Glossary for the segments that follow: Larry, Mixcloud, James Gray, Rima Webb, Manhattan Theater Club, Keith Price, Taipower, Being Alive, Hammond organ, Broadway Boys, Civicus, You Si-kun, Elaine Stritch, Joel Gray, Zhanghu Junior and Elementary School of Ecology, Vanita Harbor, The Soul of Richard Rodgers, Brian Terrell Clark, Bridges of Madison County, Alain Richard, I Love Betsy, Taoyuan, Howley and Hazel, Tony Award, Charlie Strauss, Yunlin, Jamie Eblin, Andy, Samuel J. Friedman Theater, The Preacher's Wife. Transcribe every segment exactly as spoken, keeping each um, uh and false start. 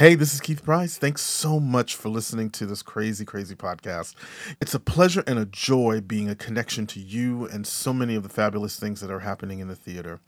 Hey, this is Keith Price. Thanks so much for listening to this crazy, crazy podcast. It's a pleasure and a joy being a connection to you and so many of the fabulous things that are happening in the theater.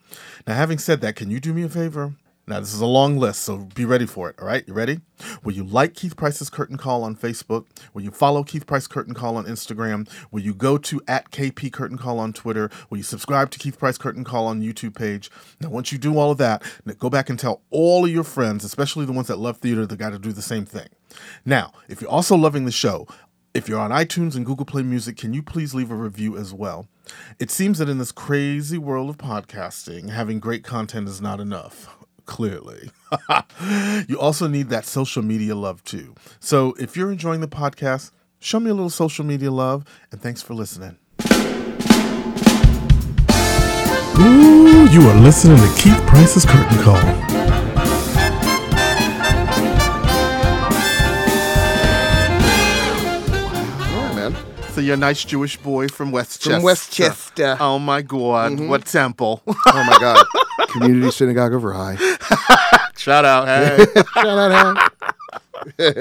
Now, having said that, can you do me a favor? Now, this is a long list, so be ready for it, all right? You ready? Will you like Keith Price's Curtain Call on Facebook? Will you follow Keith Price Curtain Call on Instagram? Will you go to at K P Curtain Call on Twitter? Will you subscribe to Keith Price Curtain Call on YouTube page? Now, once you do all of that, go back and tell all of your friends, especially the ones that love theater, they got to do the same thing. Now, if you're also loving the show, if you're on iTunes and Google Play Music, can you please leave a review as well? It seems that in this crazy world of podcasting, having great content is not enough. Clearly. You also need that social media love too. So if you're enjoying the podcast, show me a little social media love, and thanks for listening. Ooh, you are listening to Keith Price's Curtain Call. So you're a nice Jewish boy from Westchester. From Westchester. Oh, my God. Mm-hmm. What temple? Oh, my God. Community Synagogue over high. Shout out, hey. Shout out, hey.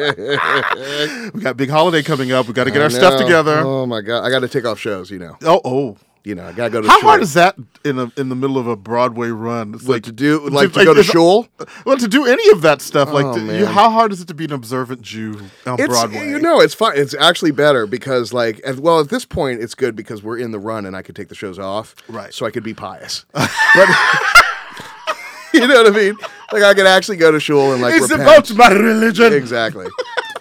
We got a big holiday coming up. We got to get I our know. stuff together. Oh, my God. I got to take off shows, you know. Oh, oh. You know, I got to go to How shul. Hard is that in a, in the middle of a Broadway run? It's what, like, to do, like to, to go to shul? Well, to do any of that stuff. Oh, like, to, you, how hard is it to be an observant Jew on it's, Broadway? You know, it's fun. It's actually better because, like, as, well, at this point, it's good because we're in the run and I could take the shows off. Right. So I could be pious. But, you know what I mean? Like, I could actually go to shul and, like, It's repent. About my religion. Exactly.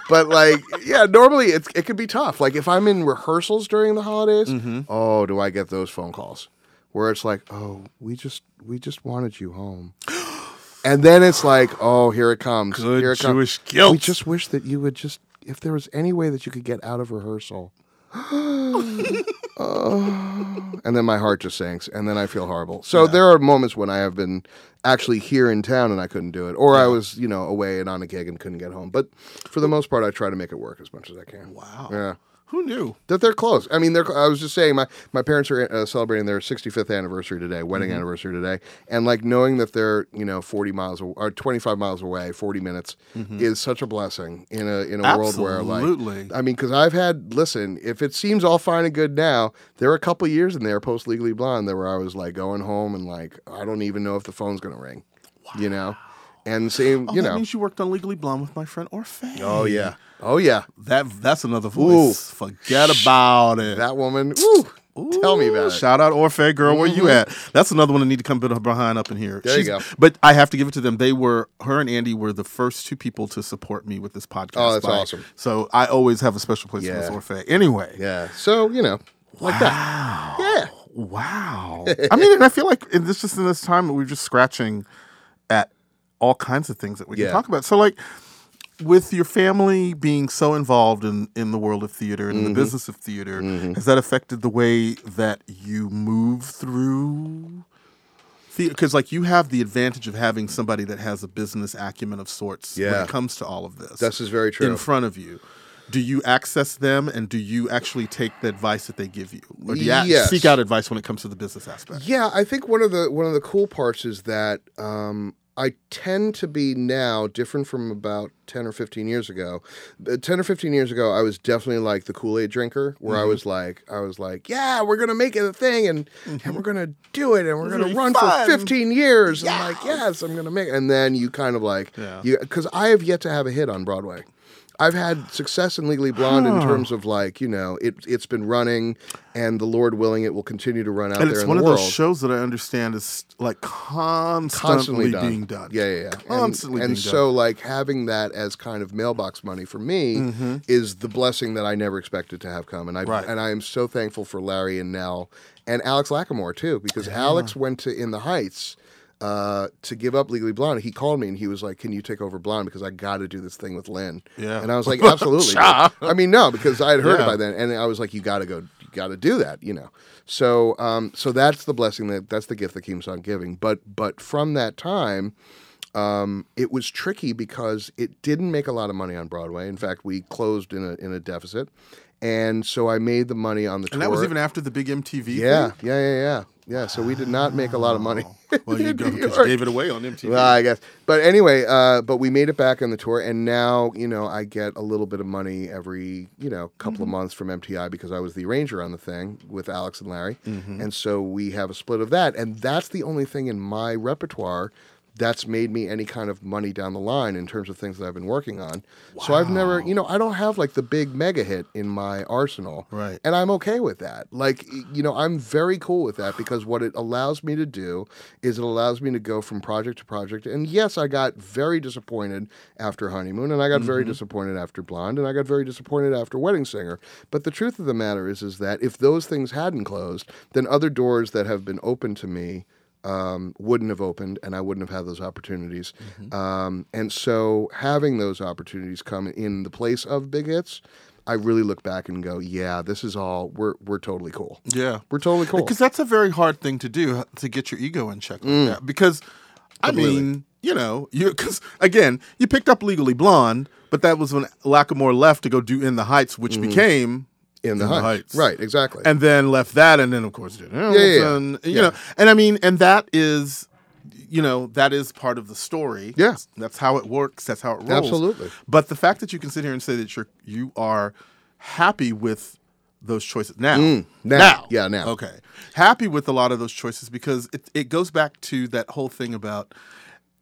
But, like, yeah, normally it's, it could be tough. Like, if I'm in rehearsals during the holidays, mm-hmm. oh, do I get those phone calls where it's like, oh, we just we just wanted you home. And then it's like, oh, here it comes. Good here it Jewish comes. Guilt. We just wish that you would just, if there was any way that you could get out of rehearsal. oh. And then my heart just sinks, and then I feel horrible. So yeah. There are moments when I have been actually here in town and I couldn't do it, or yeah. I was, you know, away and on a gig and couldn't get home. But for the most part, I try to make it work as much as I can. Wow. Yeah. Who knew that they're close? I mean, they're. I was just saying, my my parents are uh, celebrating their sixty-fifth anniversary today, wedding mm-hmm. anniversary today, and like knowing that they're you know forty miles away, or twenty-five miles away, forty minutes mm-hmm. is such a blessing in a in a Absolutely. world where like I mean, because I've had listen, if it seems all fine and good now, there were a couple years in there post Legally Blonde that where I was like going home and like I don't even know if the phone's gonna ring, wow. you know. And same, oh, you know. That means you worked on Legally Blonde with my friend Orfeh. Oh yeah, oh yeah. That that's another voice. Ooh. Forget about it. That woman. Ooh. Ooh. Tell me about it. Shout out Orfeh, girl. Mm-hmm. Where you at? That's another one that need to come behind up in here. There She's, you go. But I have to give it to them. They were her and Andy were the first two people to support me with this podcast. Oh, that's by, awesome. So I always have a special place yeah. for Miss Orfeh. Anyway. Yeah. So you know, like wow. that. Yeah. Wow. I mean, and I feel like in this just in this time we're just scratching at all kinds of things that we yeah. can talk about. So, like, with your family being so involved in, in the world of theater and mm-hmm. in the business of theater, mm-hmm. has that affected the way that you move through theater? Because, like, you have the advantage of having somebody that has a business acumen of sorts yeah. when it comes to all of this. This is very true. In front of you. Do you access them, and do you actually take the advice that they give you, or do you yes. seek out advice when it comes to the business aspect? Yeah, I think one of the one of the cool parts is that um, I tend to be now different from about ten or fifteen years ago. ten or fifteen years ago, I was definitely like the Kool-Aid drinker where mm-hmm. I was like, I was like, yeah, we're going to make it a thing and, mm-hmm. and we're going to do it and we're going to run fun. for fifteen years. Yeah. I'm like, yes, I'm going to make it. And then you kind of like, yeah. you because I have yet to have a hit on Broadway. I've had success in Legally Blonde oh. in terms of like, you know, it, it's been running and the Lord willing, it will continue to run out there in the world. And it's one of those shows that I understand is like constantly, constantly done. being done. Yeah, yeah, yeah. Constantly and, being and done. And so like having that as kind of mailbox money for me mm-hmm. is the blessing that I never expected to have come. And I right. and I am so thankful for Larry and Nell and Alex Lacamoire too, because yeah. Alex went to In the Heights Uh, to give up Legally Blonde. He called me and he was like, can you take over Blonde? Because I got to do this thing with Lynn. Yeah. And I was like, absolutely. I mean, no, because I had heard yeah. by then. And I was like, you got to go, you got to do that, you know. So um, so that's the blessing, that that's the gift that keeps on giving. But, but from that time, um, it was tricky because it didn't make a lot of money on Broadway. In fact, we closed in a in a deficit. And so I made the money on the tour. And that was even after the big M T V yeah, thing? Yeah, yeah, yeah. Yeah, so we did not make a lot of money. Well, you gave it away on M T V. Well, I guess. But anyway, uh, but we made it back on the tour. And now, you know, I get a little bit of money every, you know, couple mm-hmm. of months from M T I because I was the arranger on the thing with Alex and Larry. Mm-hmm. And so we have a split of that. And that's the only thing in my repertoire that's made me any kind of money down the line in terms of things that I've been working on. Wow. So I've never, you know, I don't have like the big mega hit in my arsenal. Right. And I'm okay with that. Like, you know, I'm very cool with that because what it allows me to do is it allows me to go from project to project. And yes, I got very disappointed after Honeymoon, and I got mm-hmm. very disappointed after Blonde, and I got very disappointed after Wedding Singer. But the truth of the matter is, is that if those things hadn't closed, then other doors that have been open to me Um, wouldn't have opened, and I wouldn't have had those opportunities. Mm-hmm. Um, and so having those opportunities come in the place of big hits, I really look back and go, yeah, this is all, we're we're totally cool. Yeah. We're totally cool. Because that's a very hard thing to do, to get your ego in check like mm. that. Because, I Completely. mean, you know, because, again, you picked up Legally Blonde, but that was when Lacamoire left to go do In the Heights, which mm-hmm. became... In the, in the Heights. Heights. Right, exactly. And then left that, and then, of course, did yeah, yeah, and, yeah. you know, and I mean, and that is, you know, that is part of the story. Yeah. That's, that's how it works. That's how it rolls. Absolutely. But the fact that you can sit here and say that you're, you are happy with those choices now. Mm, now. Now. Yeah, now. Okay. Happy with a lot of those choices because it, it goes back to that whole thing about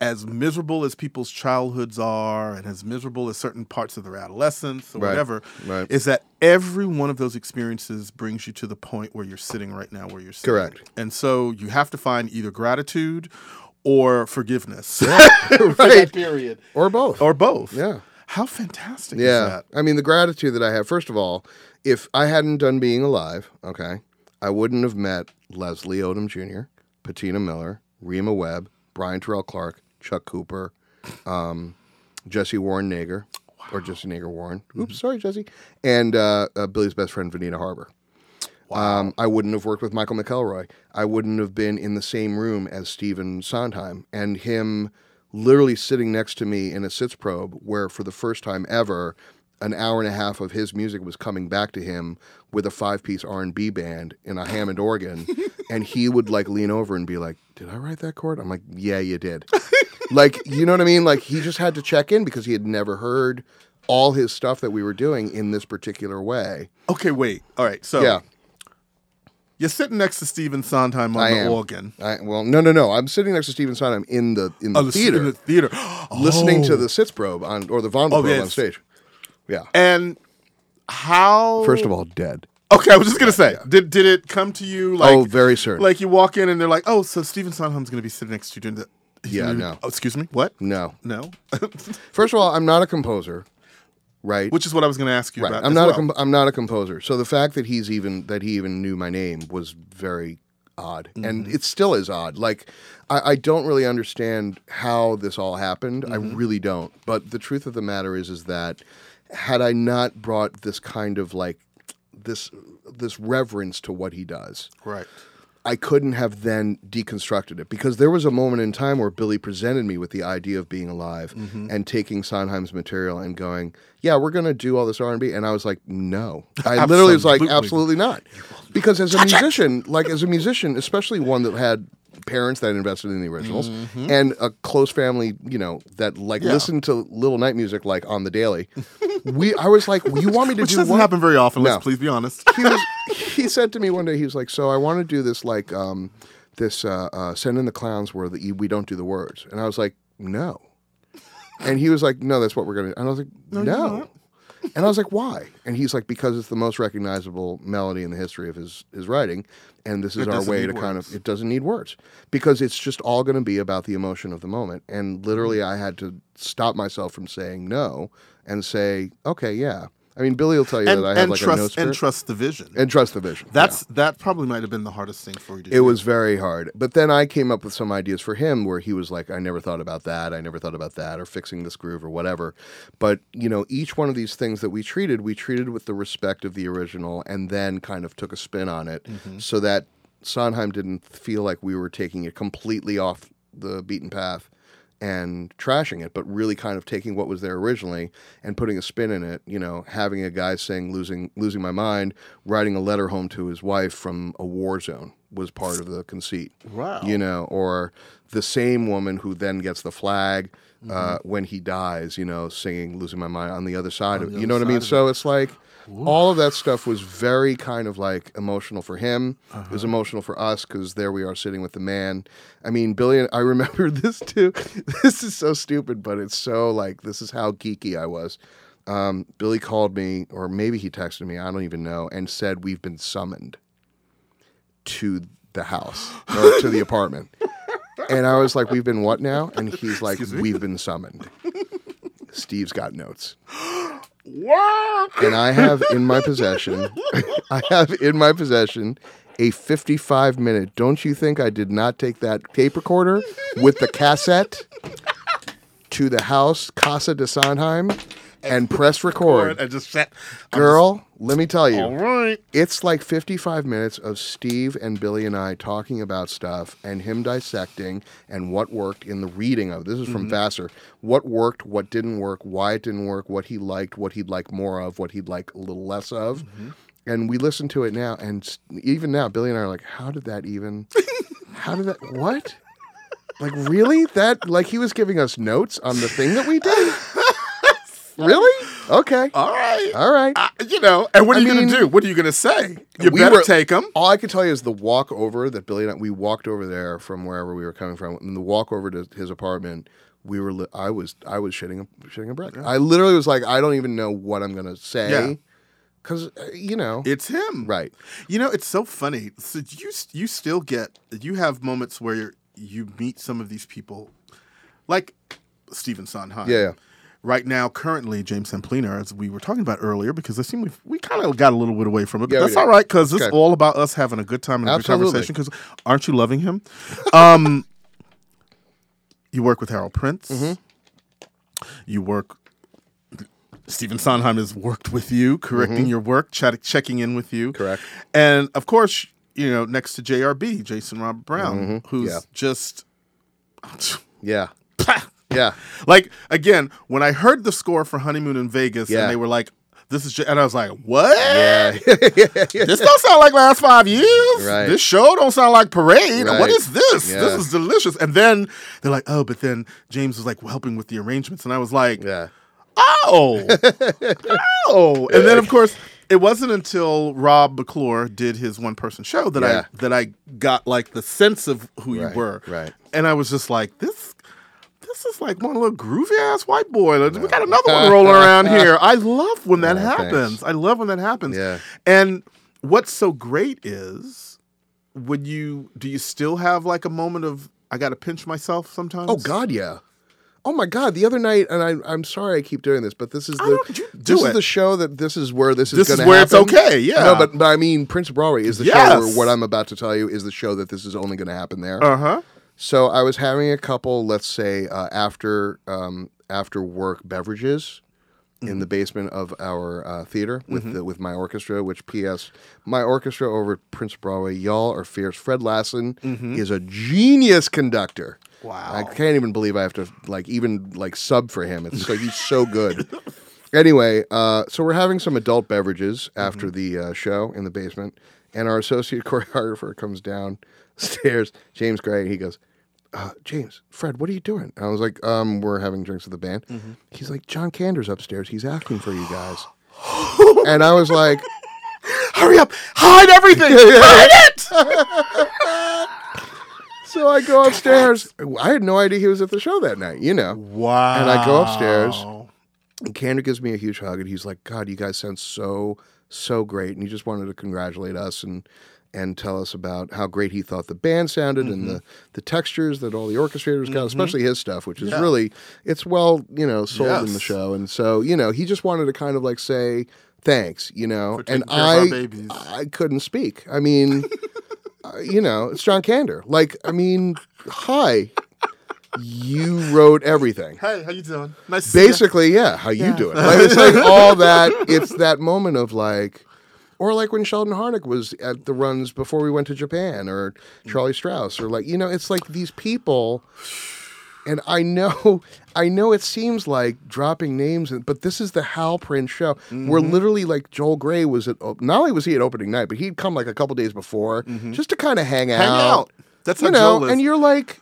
as miserable as people's childhoods are and as miserable as certain parts of their adolescence or right, whatever, right. is that every one of those experiences brings you to the point where you're sitting right now where you're sitting. Correct. And so you have to find either gratitude or forgiveness. Yeah. right. For that period. Or both. Or both. Yeah. How fantastic yeah. is that? I mean, the gratitude that I have, first of all, if I hadn't done Being Alive, okay, I wouldn't have met Leslie Odom Junior, Patina Miller, Rima Webb, Brian Terrell Clark, Chuck Cooper, um, Jesse Warren Nager, wow. or Jesse Nager Warren. Oops, mm-hmm. sorry, Jesse. And uh, uh, Billy's best friend, Vanita Harbor. Wow. Um, I wouldn't have worked with Michael McElroy. I wouldn't have been in the same room as Stephen Sondheim. And him literally sitting next to me in a sitz probe where for the first time ever, an hour and a half of his music was coming back to him with a five-piece R and B band in a Hammond organ. And he would, like, lean over and be like, did I write that chord? I'm like, yeah, you did. Like, you know what I mean? Like, he just had to check in because he had never heard all his stuff that we were doing in this particular way. Okay, wait. All right, so yeah. you're sitting next to Stephen Sondheim on I the am. organ. I, well, no, no, no. I'm sitting next to Stephen Sondheim in the in the oh, theater. In the theater. Oh. Listening to the sitz probe on, or the Vondel oh, probe yes. on stage. Yeah. And how... First of all, dead. Okay, I was just going to say, yeah. did did it come to you like... Oh, very certain. Like you walk in and they're like, oh, so Stephen Sondheim's going to be sitting next to you doing the... Yeah, gonna, no. Oh, excuse me? What? No. No? First of all, I'm not a composer, right? Which is what I was going to ask you right. about I'm not well. a com- I'm not a composer. So the fact that he's even that he even knew my name was very odd. Mm-hmm. And it still is odd. Like, I, I don't really understand how this all happened. Mm-hmm. I really don't. But the truth of the matter is, is that... Had I not brought this kind of like this this reverence to what he does, right? I couldn't have then deconstructed it because there was a moment in time where Billy presented me with the idea of Being Alive mm-hmm. and taking Sondheim's material and going, yeah, we're going to do all this R and B. And I was like, no. I literally was like, absolutely not. Because as a musician, like as a musician, especially one that had parents that invested in the originals mm-hmm. and a close family, you know, that like yeah. listened to Little Night Music like on the daily. We, I was like, well, you want me to Which do doesn't one? happen very often, no. let's please be honest. He, was, he said to me one day, he was like, so I want to do this like, um, this uh, uh, Send in the Clowns where the, we don't do the words. And I was like, no. And he was like, no, that's what we're going to do. And I was like, no. no. And I was like, why? And he's like, because it's the most recognizable melody in the history of his, his writing. And this is our way to kind of, it doesn't need words. Because it's just all going to be about the emotion of the moment. And literally I had to stop myself from saying no and say, okay, yeah. I mean, Billy will tell you and, that I have like trust, a no spirit. And trust the vision. And trust the vision. That's yeah. That probably might have been the hardest thing for you to do. It was very hard. But then I came up with some ideas for him where he was like, I never thought about that. I never thought about that or fixing this groove or whatever. But, you know, each one of these things that we treated, we treated with the respect of the original and then kind of took a spin on it mm-hmm. so that Sondheim didn't feel like we were taking it completely off the beaten path and trashing it, but really kind of taking what was there originally and putting a spin in it, you know, having a guy saying, losing losing my mind, writing a letter home to his wife from a war zone was part of the conceit. Wow. You know, or the same woman who then gets the flag mm-hmm. uh, when he dies, you know, singing Losing My Mind on the other side of it. You know what I mean? So it's like Ooh. all of that stuff was very kind of like emotional for him. Uh-huh. It was emotional for us because there we are sitting with the man. I mean, Billy, and I remember this too. This is so stupid, but it's so like, this is how geeky I was. Um, Billy called me, or maybe he texted me, I don't even know, and said, we've been summoned to the house, or to the apartment. And I was like, we've been what now? And he's like, we've been summoned. Steve's got notes. What? And I have in my possession, I have in my possession a fifty-five minute, don't you think I did not take that tape recorder with the cassette to the house, Casa de Sondheim, and press record. I just sat. Girl, just, let me tell you. All right. It's like fifty-five minutes of Steve and Billy and I talking about stuff and him dissecting and what worked in the reading of. This is from mm-hmm. Vassar. What worked, what didn't work, why it didn't work, what he liked, what he'd like more of, what he'd like a little less of. Mm-hmm. And we listen to it now. And even now, Billy and I are like, how did that even, how did that, what? Like, really? That, like, he was giving us notes on the thing that we did? Really? Okay. All right. All right. Uh, you know, and what are I you going to do? What are you going to say? You we better were, take them. All I can tell you is the walk over that Billy and I, we walked over there from wherever we were coming from, and the walk over to his apartment, we were, li- I was, I was shitting a, shitting a brick. Yeah. I literally was like, I don't even know what I'm going to say. Yeah. Because, you know. It's him. Right. You know, it's so funny. So you, you still get, you have moments where you're, you meet some of these people, like Stephen Sondheim. Yeah. Right now, currently, James Sampliner, as we were talking about earlier, because I seem we we kind of got a little bit away from it, but yeah, that's all right, because it's all about us having a good time and Absolutely. a good conversation, because aren't you loving him? um, you work with Harold Prince. Mm-hmm. You work... Stephen Sondheim has worked with you, correcting mm-hmm. your work, ch- checking in with you. Correct. And, of course, you know, next to J R B, Jason Robert Brown, mm-hmm. who's yeah. just... yeah. Yeah. Like, again, when I heard the score for Honeymoon in Vegas, yeah. and they were like, this is, and I was like, what? Yeah. This don't sound like last five years. Right. This show don't sound like Parade. Right. What is this? Yeah. This is delicious. And then they're like, oh, but then James was like, well, helping with the arrangements. And I was like, yeah. oh, oh. And then, of course, it wasn't until Rob McClure did his one-person show that yeah. I that I got, like, the sense of who right. you were. Right. And I was just like, this This is like one little groovy-ass white boy. No. We got another one rolling around here. I love when that no, happens. Thanks. I love when that happens. Yeah. And what's so great is, would you do you still have like a moment of, I got to pinch myself sometimes? Oh, God, yeah. Oh, my God. The other night, and I, I'm sorry I keep doing this, but this is the this is the show that this is where this is going to happen. This is where it's okay, yeah. No, but, but I mean, Prince of Broadway is the yes. show where what I'm about to tell you is the show that this is only going to happen there. Uh-huh. So I was having a couple, let's say, uh, after um, after work beverages mm-hmm. in the basement of our uh, theater with mm-hmm. the, with my orchestra, which, P S, my orchestra over at Prince of Broadway, y'all are fierce. Fred Lassen mm-hmm. is a genius conductor. Wow. I can't even believe I have to, like, even, like, sub for him. It's like, he's so good. Anyway, uh, so we're having some adult beverages after mm-hmm. the uh, show in the basement, and our associate choreographer comes downstairs, James Gray, and he goes, Uh, James, Fred, what are you doing? And I was like, um, we're having drinks with the band. Mm-hmm. He's like, John Kander's upstairs. He's asking for you guys. And I was like, hurry up. Hide everything. Hide it. So I go upstairs. I had no idea he was at the show that night, you know. Wow. And I go upstairs. And Kander gives me a huge hug. And he's like, God, you guys sound so, so great. And he just wanted to congratulate us and and tell us about how great he thought the band sounded mm-hmm. and the, the textures that all the orchestrators got, mm-hmm. especially his stuff, which is yeah. really, it's well, you know, sold yes. in the show. And so, you know, he just wanted to kind of like say, thanks, you know. And I I couldn't speak. I mean, uh, you know, it's John Kander. Like, I mean, hi. You wrote everything. Hey, how you doing? Nice to see you. Basically, yeah, how yeah. you doing? Like, it's like all that, it's that moment of like, or like when Sheldon Harnick was at the runs before we went to Japan, or Charlie Strauss, or like, you know, it's like these people, And I know, I know it seems like dropping names, but this is the Hal Prince show mm-hmm. where literally like Joel Gray was at, not only was he at opening night, but he'd come like a couple days before mm-hmm. just to kind of hang out. Hang out. That's you know, and you're like,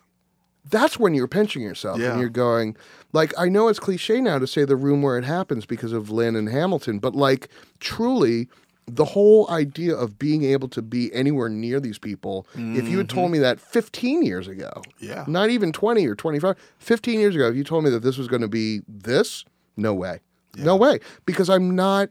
that's when you're pinching yourself yeah. and you're going, like, I know it's cliche now to say the room where it happens because of Lynn and Hamilton, but like truly the whole idea of being able to be anywhere near these people, mm-hmm. if you had told me that fifteen years ago, yeah, not even twenty or twenty-five, fifteen years ago, if you told me that this was going to be this, no way, yeah. no way, because I'm not,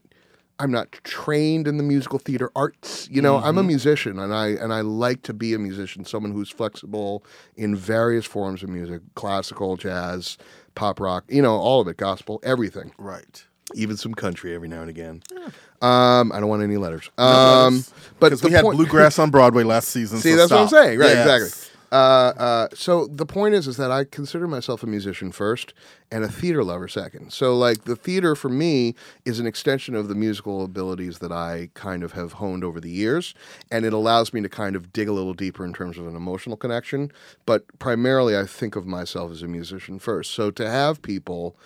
I'm not trained in the musical theater arts. You know, mm-hmm. I'm a musician, and I and I like to be a musician, someone who's flexible in various forms of music, classical, jazz, pop rock, you know, all of it, gospel, everything. Right. Even some country every now and again. Yeah. Um, I don't want any letters. Um, no because we had point... bluegrass on Broadway last season. See, so that's stop. What I'm saying. Right, yes. exactly. Uh, uh, so the point is, is that I consider myself a musician first and a theater lover second. So like the theater for me is an extension of the musical abilities that I kind of have honed over the years. And it allows me to kind of dig a little deeper in terms of an emotional connection. But primarily I think of myself as a musician first. So to have people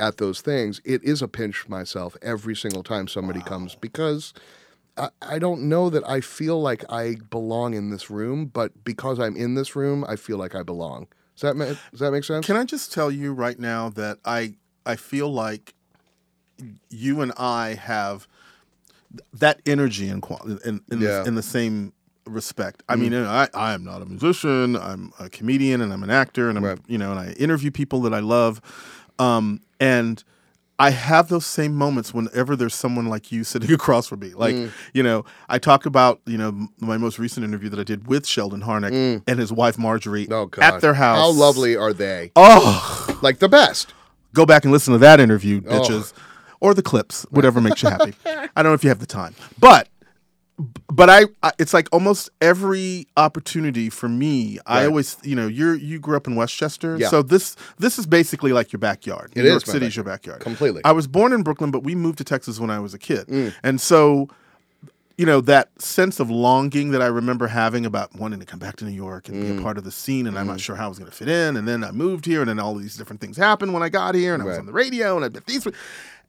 at those things, it is a pinch myself every single time somebody wow. comes because I, I don't know that I feel like I belong in this room, but because I'm in this room, I feel like I belong. Does that ma- does that make sense? Can I just tell you right now that I I feel like you and I have that energy in in, in, yeah. the, in the same respect. I mm. mean, I I am not a musician. I'm a comedian and I'm an actor and I'm right. you know and I interview people that I love. Um, and I have those same moments whenever there's someone like you sitting across from me. Like, mm. you know, I talk about, you know, my most recent interview that I did with Sheldon Harnick mm. and his wife Marjorie oh, God. At their house. How lovely are they? Oh. Like the best. Go back and listen to that interview, bitches. Oh. Or the clips, whatever makes you happy. I don't know if you have the time. But But I, I, it's like almost every opportunity for me. Right. I always, you know, you you grew up in Westchester, yeah. so this this is basically like your backyard. It New is York City's your backyard, completely. I was born in Brooklyn, but we moved to Texas when I was a kid, mm. and so, you know, that sense of longing that I remember having about wanting to come back to New York and mm. be a part of the scene, and mm. I'm not sure how I was going to fit in, and then I moved here, and then all these different things happened when I got here, and right. I was on the radio, and I did these,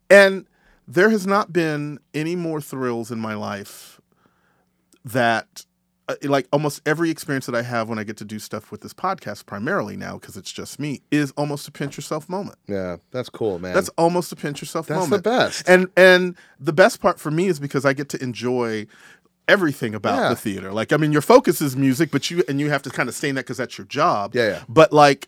and there has not been any more thrills in my life. That, uh, like, almost every experience that I have when I get to do stuff with this podcast, primarily now because it's just me, is almost a pinch yourself moment. Yeah, that's cool, man. That's almost a pinch yourself that's moment. That's the best. And and the best part for me is because I get to enjoy everything about yeah. the theater. Like, I mean, your focus is music, but you and you have to kind of stay in that because that's your job. Yeah, yeah. But like,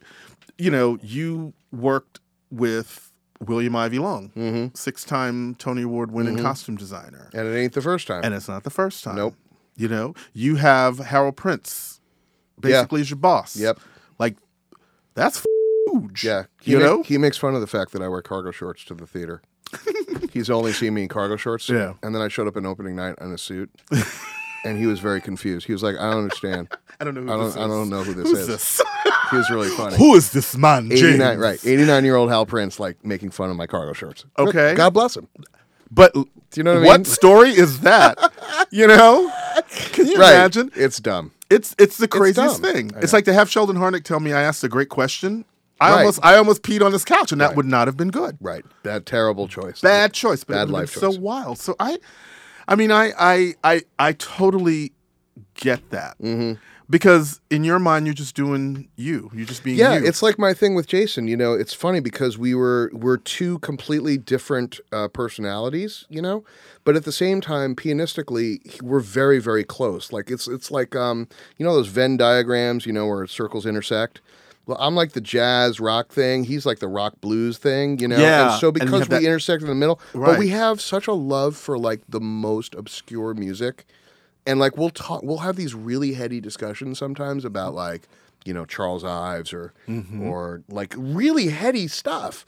you know, you worked with William Ivy Long, mm-hmm. six-time Tony Award winning mm-hmm. costume designer, and it ain't the first time. And it's not the first time. Nope. You know, you have Harold Prince, basically yeah. as your boss. Yep, like that's huge. Yeah, he you make, know, he makes fun of the fact that I wear cargo shorts to the theater. He's only seen me in cargo shorts. Yeah, and then I showed up in opening night in a suit, and he was very confused. He was like, "I don't understand. I don't know. Who I don't. This is. I don't know who this Who's is." This? He was really funny. Who is this man? James? eighty-nine, right? eighty-nine-year-old Hal Prince, like making fun of my cargo shorts. Okay, God bless him. But do you know what, what I mean? Story is that? You know. Can you right. imagine? It's dumb. It's it's the craziest it's thing. It's like to have Sheldon Harnick tell me I asked a great question. I right. almost I almost peed on this couch, and that right. would not have been good. Right. That terrible choice. Bad choice. But Bad it life choice. So wild. So I, I mean, I I I, I totally get that. Mm-hmm. Because in your mind, you're just doing you. You're just being yeah, you. Yeah, it's like my thing with Jason. You know, it's funny because we were we're two completely different uh, personalities, you know? But at the same time, pianistically, we're very, very close. Like, it's it's like, um, you know those Venn diagrams, you know, where circles intersect? Well, I'm like the jazz rock thing. He's like the rock blues thing, you know? Yeah. And so because and we that... intersect in the middle, right. but we have such a love for, like, the most obscure music. And like we'll talk, we'll have these really heady discussions sometimes about like, you know, Charles Ives or mm-hmm. or like really heady stuff.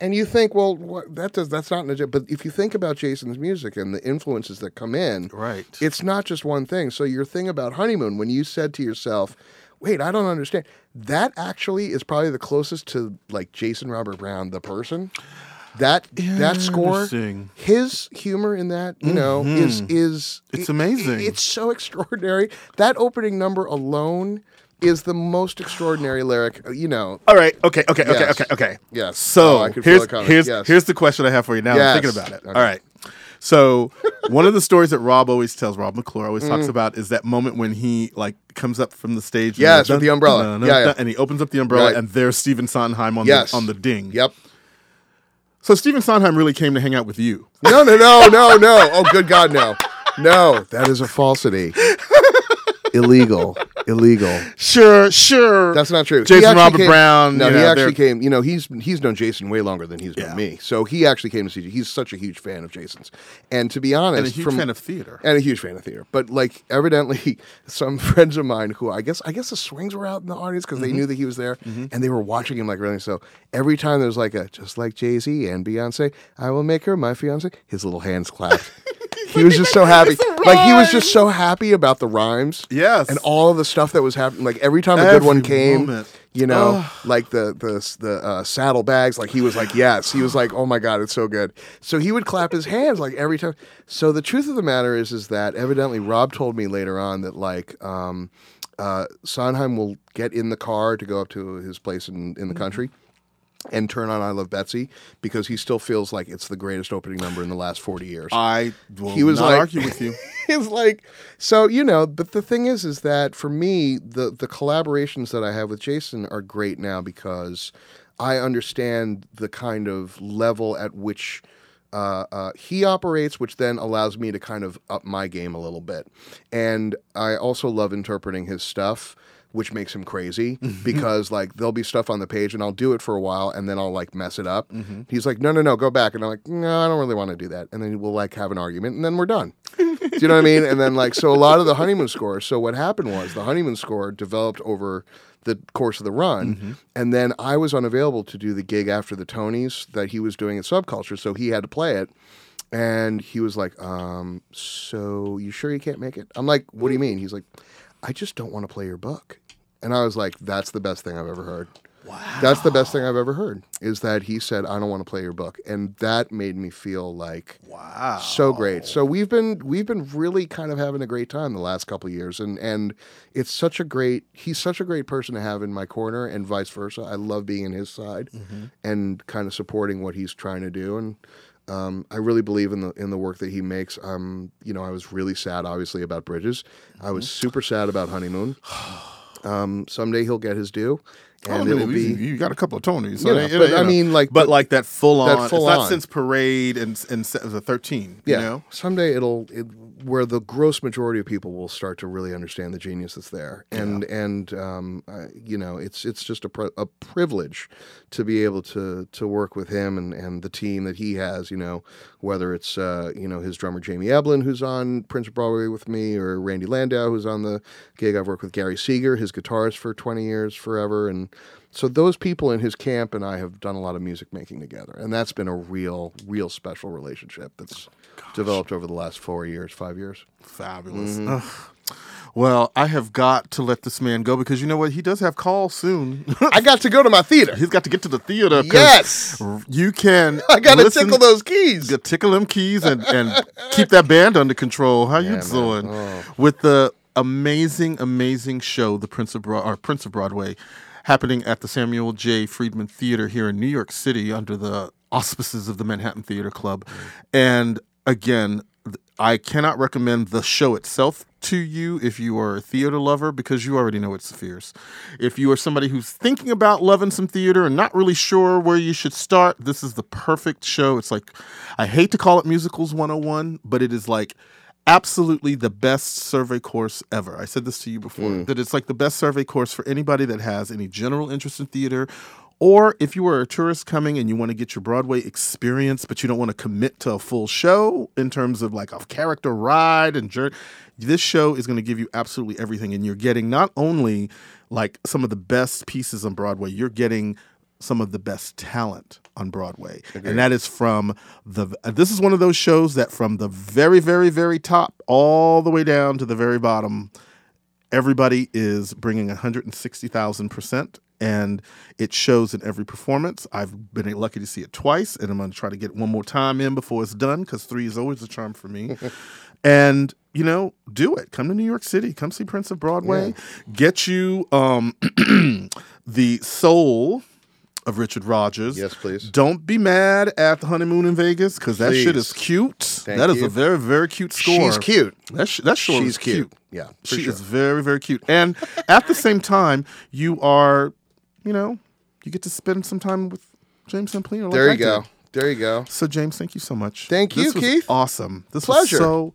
And you think, well, what, that does that's not legit. But if you think about Jason's music and the influences that come in, right, it's not just one thing. So your thing about Honeymoon, when you said to yourself, "Wait, I don't understand," that actually is probably the closest to like Jason Robert Brown, the person. That that score, his humor in that, you know, mm-hmm. is is it's it, amazing. It, it's so extraordinary. That opening number alone is the most extraordinary lyric, you know. All right, okay, okay, yes. okay, okay, okay. Yes. So oh, here's here's yes. here's the question I have for you now. Yes. I'm thinking about it. Okay. All right. So one of the stories that Rob always tells, Rob McClure always mm. talks about, is that moment when he like comes up from the stage. Yes, with the umbrella. Dun, dun, yeah, yeah. And he opens up the umbrella, right. and there's Stephen Sondheim on yes. the on the ding. Yep. So Stephen Sondheim really came to hang out with you. No, no, no, no, no. Oh, good God, no. No, that is a falsity. Illegal. Illegal. Sure, sure. That's not true. Jason Robert came, Brown. No, you know, he actually came, you know, he's he's known Jason way longer than he's yeah. known me. So he actually came to see, he's such a huge fan of Jason's. And to be honest. And a huge from, fan of theater. And a huge fan of theater. But like, evidently, some friends of mine who I guess, I guess the swings were out in the audience because mm-hmm. they knew that he was there mm-hmm. and they were watching him like really. So every time there's like a, just like Jay-Z and Beyonce, I will make her my fiance, his little hands clapped. He like was just so happy. Like, he was just so happy about the rhymes. Yes. And all of the stuff that was happening. Like, every time a every good one came, moment. you know, oh. like the the, the uh, saddlebags, like, he was like, yes. He was like, oh, my God, it's so good. So he would clap his hands, like, every time. So the truth of the matter is, is that, evidently, Rob told me later on that, like, um, uh, Sondheim will get in the car to go up to his place in, in the country. And turn on I Love Betsy because he still feels like it's the greatest opening number in the last forty years. I will he was not like, argue with you. It's like, so, you know, but the thing is, is that for me, the, the collaborations that I have with Jason are great now because I understand the kind of level at which uh, uh, he operates, which then allows me to kind of up my game a little bit. And I also love interpreting his stuff, which makes him crazy because like there'll be stuff on the page and I'll do it for a while and then I'll like mess it up. Mm-hmm. He's like, no, no, no, go back. And I'm like, no, I don't really want to do that. And then we'll like have an argument and then we're done. Do you know what I mean? And then like, so a lot of the honeymoon score. So what happened was the honeymoon score developed over the course of the run. Mm-hmm. And then I was unavailable to do the gig after the Tonys that he was doing at Subculture. So he had to play it. And he was like, um, so you sure you can't make it? I'm like, what do you mean? He's like, I just don't want to play your book. And I was like, that's the best thing I've ever heard. Wow. That's the best thing I've ever heard, is that he said, I don't want to play your book. And that made me feel like wow. so great. So we've been we've been really kind of having a great time the last couple of years. And and it's such a great, he's such a great person to have in my corner and vice versa. I love being in his side mm-hmm. and kind of supporting what he's trying to do. And Um, I really believe in the in the work that he makes. Um, you know, I was really sad, obviously, about Bridges. Mm-hmm. I was super sad about Honeymoon. Um, someday he'll get his due, and oh, it'll we, be. You got a couple of Tonys, so you know, it, but it, I know. mean, like, but like that full on. That full it's on. Not since Parade and and the thirteen. Yeah. You know? Someday it'll it, where the gross majority of people will start to really understand the genius that's there, and yeah. and um, I, you know, it's it's just a pr- a privilege to be able to to work with him and, and the team that he has. You know, whether it's uh, you know his drummer Jamie Eblin, who's on Prince of Broadway with me, or Randy Landau, who's on the gig. I've worked with Gary Seeger, his guitarist for twenty years, forever, and so those people in his camp and I have done a lot of music making together, and that's been a real, real special relationship that's Gosh. developed over the last four years, five years. Fabulous. Mm-hmm. Well, I have got to let this man go because you know what? He does have calls soon. I got to go to my theater. He's got to get to the theater. Yes. You can. I got to tickle those keys. Tickle them keys and, and keep that band under control. How yeah, you doing? Oh. With the amazing, amazing show, The Prince of, Bro- or Prince of Broadway, happening at the Samuel J. Friedman Theater here in New York City under the auspices of the Manhattan Theater Club. And again, I cannot recommend the show itself to you if you are a theater lover because you already know it's fierce. If you are somebody who's thinking about loving some theater and not really sure where you should start, this is the perfect show. It's like, I hate to call it Musicals one oh one, but it is like absolutely the best survey course ever. I said this to you before, mm. that it's like the best survey course for anybody that has any general interest in theater, or if you are a tourist coming and you want to get your Broadway experience, but you don't want to commit to a full show in terms of like a character ride and journey. This show is going to give you absolutely everything. And you're getting not only like some of the best pieces on Broadway, you're getting some of the best talent on Broadway. Agreed. And that is from the, this is one of those shows that from the very, very, very top all the way down to the very bottom, everybody is bringing one hundred sixty thousand percent. And it shows in every performance. I've been lucky to see it twice, and I'm going to try to get one more time in before it's done because three is always a charm for me. and, you know, do it. Come to New York City. Come see Prince of Broadway. Yeah. Get you um, the soul of Richard Rodgers. Yes, please. Don't be mad at the Honeymoon in Vegas, because that shit is cute. Thank that you. Is a very, very cute score. She's cute. That sh- that sure She's is cute. cute. Yeah, she sure. is very, very cute. And at the same time, you are, you know, you get to spend some time with James Sampliner. Like there you I go. Did. There you go. So, James, thank you so much. Thank you, this was Keith. Awesome. This Pleasure. Was so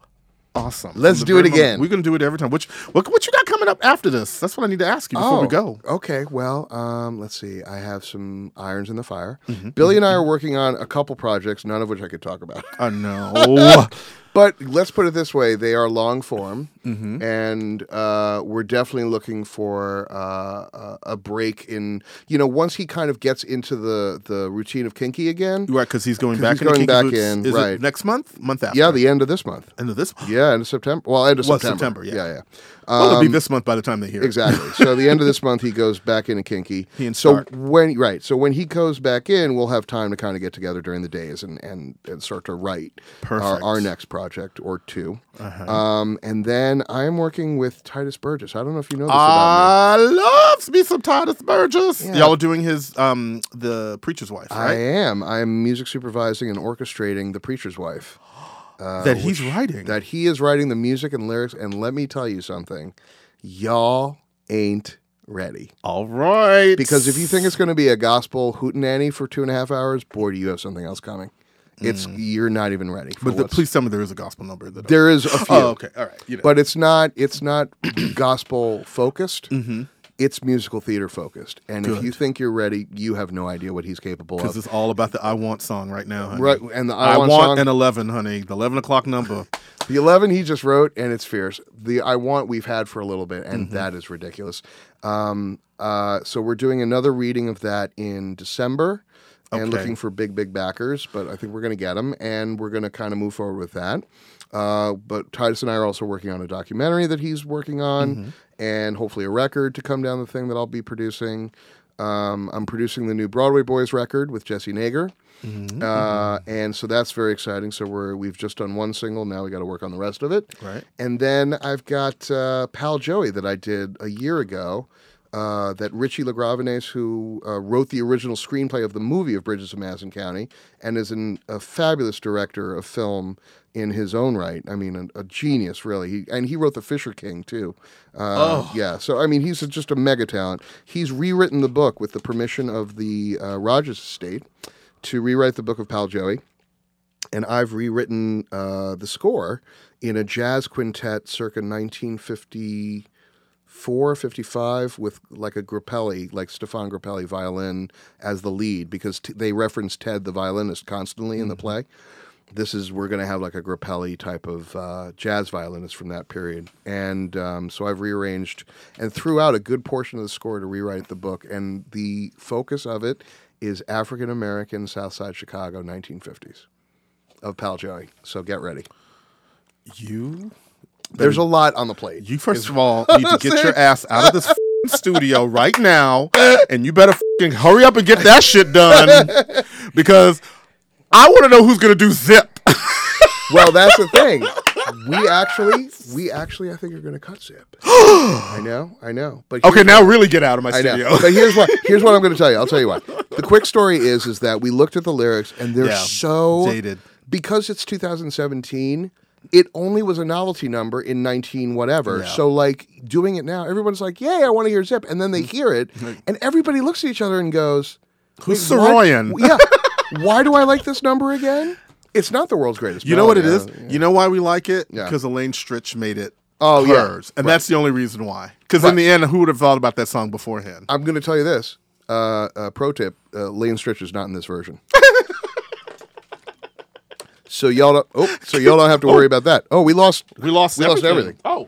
awesome. Let's do it again. Moment. We're going to do it every time. Which, what, what you got coming up after this? That's what I need to ask you before oh, we go. Okay. Well, um, let's see. I have some irons in the fire. Mm-hmm. Billy and I are working on a couple projects, none of which I could talk about. I know. But let's put it this way. They are long form, mm-hmm. and uh, we're definitely looking for uh, a break in, you know, once he kind of gets into the, the routine of Kinky again. Right, because he's going back, he's into going back in. Is right. it next month? Month after? Yeah, the end of this month. End of this month? Yeah, end of September. Well, end of well, September. September, yeah. yeah, yeah. Um, well, it'll be this month by the time they hear it. Exactly. So the end of this month, he goes back into Kinky. He and so when Right. So when he goes back in, we'll have time to kind of get together during the days and, and, and start to write our, our next project. Project or two, uh-huh. um, and then I'm working with Titus Burgess. I don't know if you know this about me. I love me some Titus Burgess. Yeah. Y'all are doing his um, The Preacher's Wife, right? I am. I'm music supervising and orchestrating The Preacher's Wife. Uh, that he's which, writing. That he is writing the music and lyrics, and let me tell you something. Y'all ain't ready. All right. Because if you think it's going to be a gospel hootenanny for two and a half hours, boy, do you have something else coming. It's you're not even ready. But the, please tell me there is a gospel number. That there is a few. Oh, okay, all right. You know. But it's not it's not gospel focused. Mm-hmm. It's musical theater focused. And Good. If you think you're ready, you have no idea what he's capable of. Because it's all about the I Want song right now, honey. Right, and the I, I Want, want song, an eleven, honey. The eleven o'clock number. The eleven he just wrote, and it's fierce. The I Want we've had for a little bit, and mm-hmm. that is ridiculous. Um, uh, so we're doing another reading of that in December. Okay. And looking for big, big backers, but I think we're going to get them, and we're going to kind of move forward with that. Uh, but Titus and I are also working on a documentary that he's working on, mm-hmm. and hopefully a record to come down the thing that I'll be producing. Um, I'm producing the new Broadway Boys record with Jesse Nager, mm-hmm. uh, and so that's very exciting. So we're we've just done one single, now we got to work on the rest of it. Right. And then I've got uh, Pal Joey that I did a year ago. Uh, that Richie LaGravenes, who uh, wrote the original screenplay of the movie of Bridges of Madison County and is an, a fabulous director of film in his own right. I mean, a, a genius, really. He, and he wrote The Fisher King, too. Uh, oh. Yeah, so, I mean, he's a, just a mega talent. He's rewritten the book with the permission of the uh, Rogers estate to rewrite the book of Pal Joey. And I've rewritten uh, the score in a jazz quintet circa nineteen fifty... four fifty-five with like a Grappelli, like Stefan Grappelli violin as the lead, because t- they reference Ted the violinist constantly mm-hmm. in the play. This is, we're going to have like a Grappelli type of uh, jazz violinist from that period. And um, so I've rearranged and threw out a good portion of the score to rewrite the book. And the focus of it is African-American Southside Chicago nineteen fifties of Pal Joey. So get ready. You... There's a lot on the plate. You, first of all, need to get your ass out of this f-ing studio right now, and you better f-ing hurry up and get that shit done, because I want to know who's going to do Zip. Well, that's the thing. We actually, we actually, I think you're going to cut Zip. I know, I know. But okay, now really get out of my studio. But here's what, here's what I'm going to tell you. I'll tell you what. The quick story is, is that we looked at the lyrics, and they're yeah, so... dated. Because it's two thousand seventeen... It only was a novelty number in nineteen whatever. Yeah. So, like, doing it now, everyone's like, yay, I want to hear Zip. And then they hear it, and everybody looks at each other and goes, who's Soroyan? Yeah. Why do I like this number again? It's not the world's greatest. You know what it is? Yeah. You know why we like it? Yeah. Because Elaine Stritch made it. Oh, hers. Yeah. And right. that's the only reason why. Because right. in the end, who would have thought about that song beforehand? I'm going to tell you this. Uh, uh, pro tip, uh, Elaine Stritch is not in this version. So y'all don't. Oh, so y'all don't have to worry oh. about that. Oh, we lost. We lost. We everything. lost everything. Oh,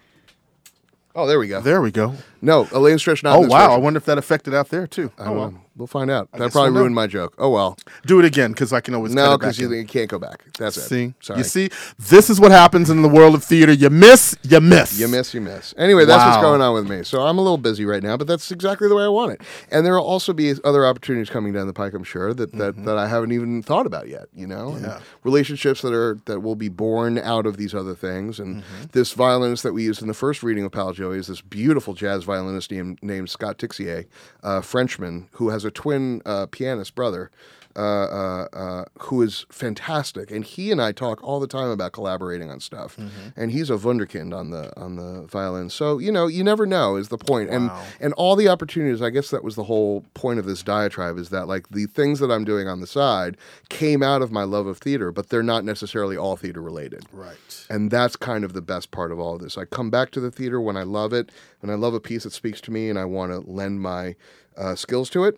oh, there we go. There we go. No, Elaine Stritch. Not. Oh in this wow, version. I wonder if that affected out there too. I oh, don't well. know. We'll find out. I that probably we'll ruined know. my joke. Oh, well. Do it again, because I can always no, cut it back. No, because you in. can't go back. That's see? it. Sorry. You see? This is what happens in the world of theater. You miss, you miss. You miss, you miss. Anyway, that's wow. what's going on with me. So I'm a little busy right now, but that's exactly the way I want it. And there will also be other opportunities coming down the pike, I'm sure, that that, mm-hmm. that I haven't even thought about yet, you know? Yeah. And relationships that are that will be born out of these other things. And mm-hmm. this violinist that we used in the first reading of Pal Joey is this beautiful jazz violinist named, named Scott Tixier, a Frenchman, who has a twin uh, pianist brother uh, uh, uh, who is fantastic, and he and I talk all the time about collaborating on stuff. Mm-hmm. And he's a wunderkind on the on the violin. So you know, you never know is the point. Wow. And and all the opportunities. I guess that was the whole point of this diatribe, is that like the things that I'm doing on the side came out of my love of theater, but they're not necessarily all theater related. Right. And that's kind of the best part of all of this. I come back to the theater when I love it, when I love a piece that speaks to me, and I want to lend my Uh, skills to it,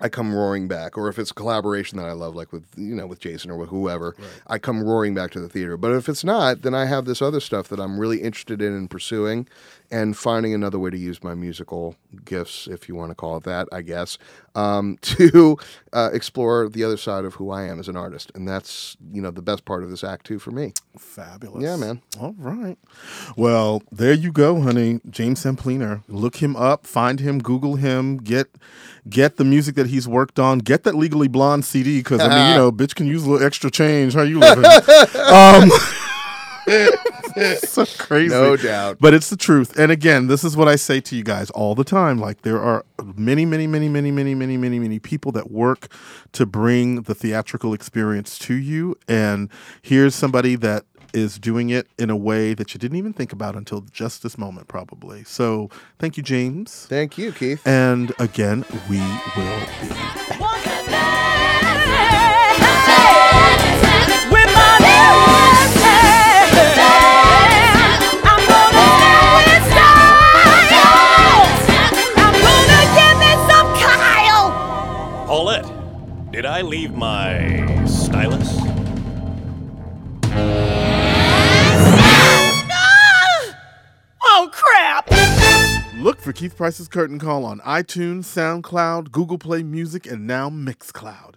I come roaring back. Or if it's a collaboration that I love, like with you know with Jason or with whoever, right. I come roaring back to the theater. But if it's not, then I have this other stuff that I'm really interested in and pursuing, and finding another way to use my musical gifts, if you want to call it that, I guess, um, to uh, explore the other side of who I am as an artist. And that's you know the best part of this act two for me. Fabulous. Yeah, man. All right. Well, there you go, honey. James Sampliner. Look him up. Find him. Google him. Get get the music that he's worked on. Get that Legally Blonde C D, because, I mean, you know, bitch can use a little extra change. How you living? um, so crazy. No doubt. But it's the truth. And again, this is what I say to you guys all the time. Like, there are many, many, many, many, many, many, many, many people that work to bring the theatrical experience to you. And here's somebody that is doing it in a way that you didn't even think about until just this moment, probably. So thank you, James. Thank you, Keith. And again, we will be. Paulette, did I leave my stylus? Oh, crap! Look for Keith Price's Curtain Call on iTunes, SoundCloud, Google Play Music, and now Mixcloud.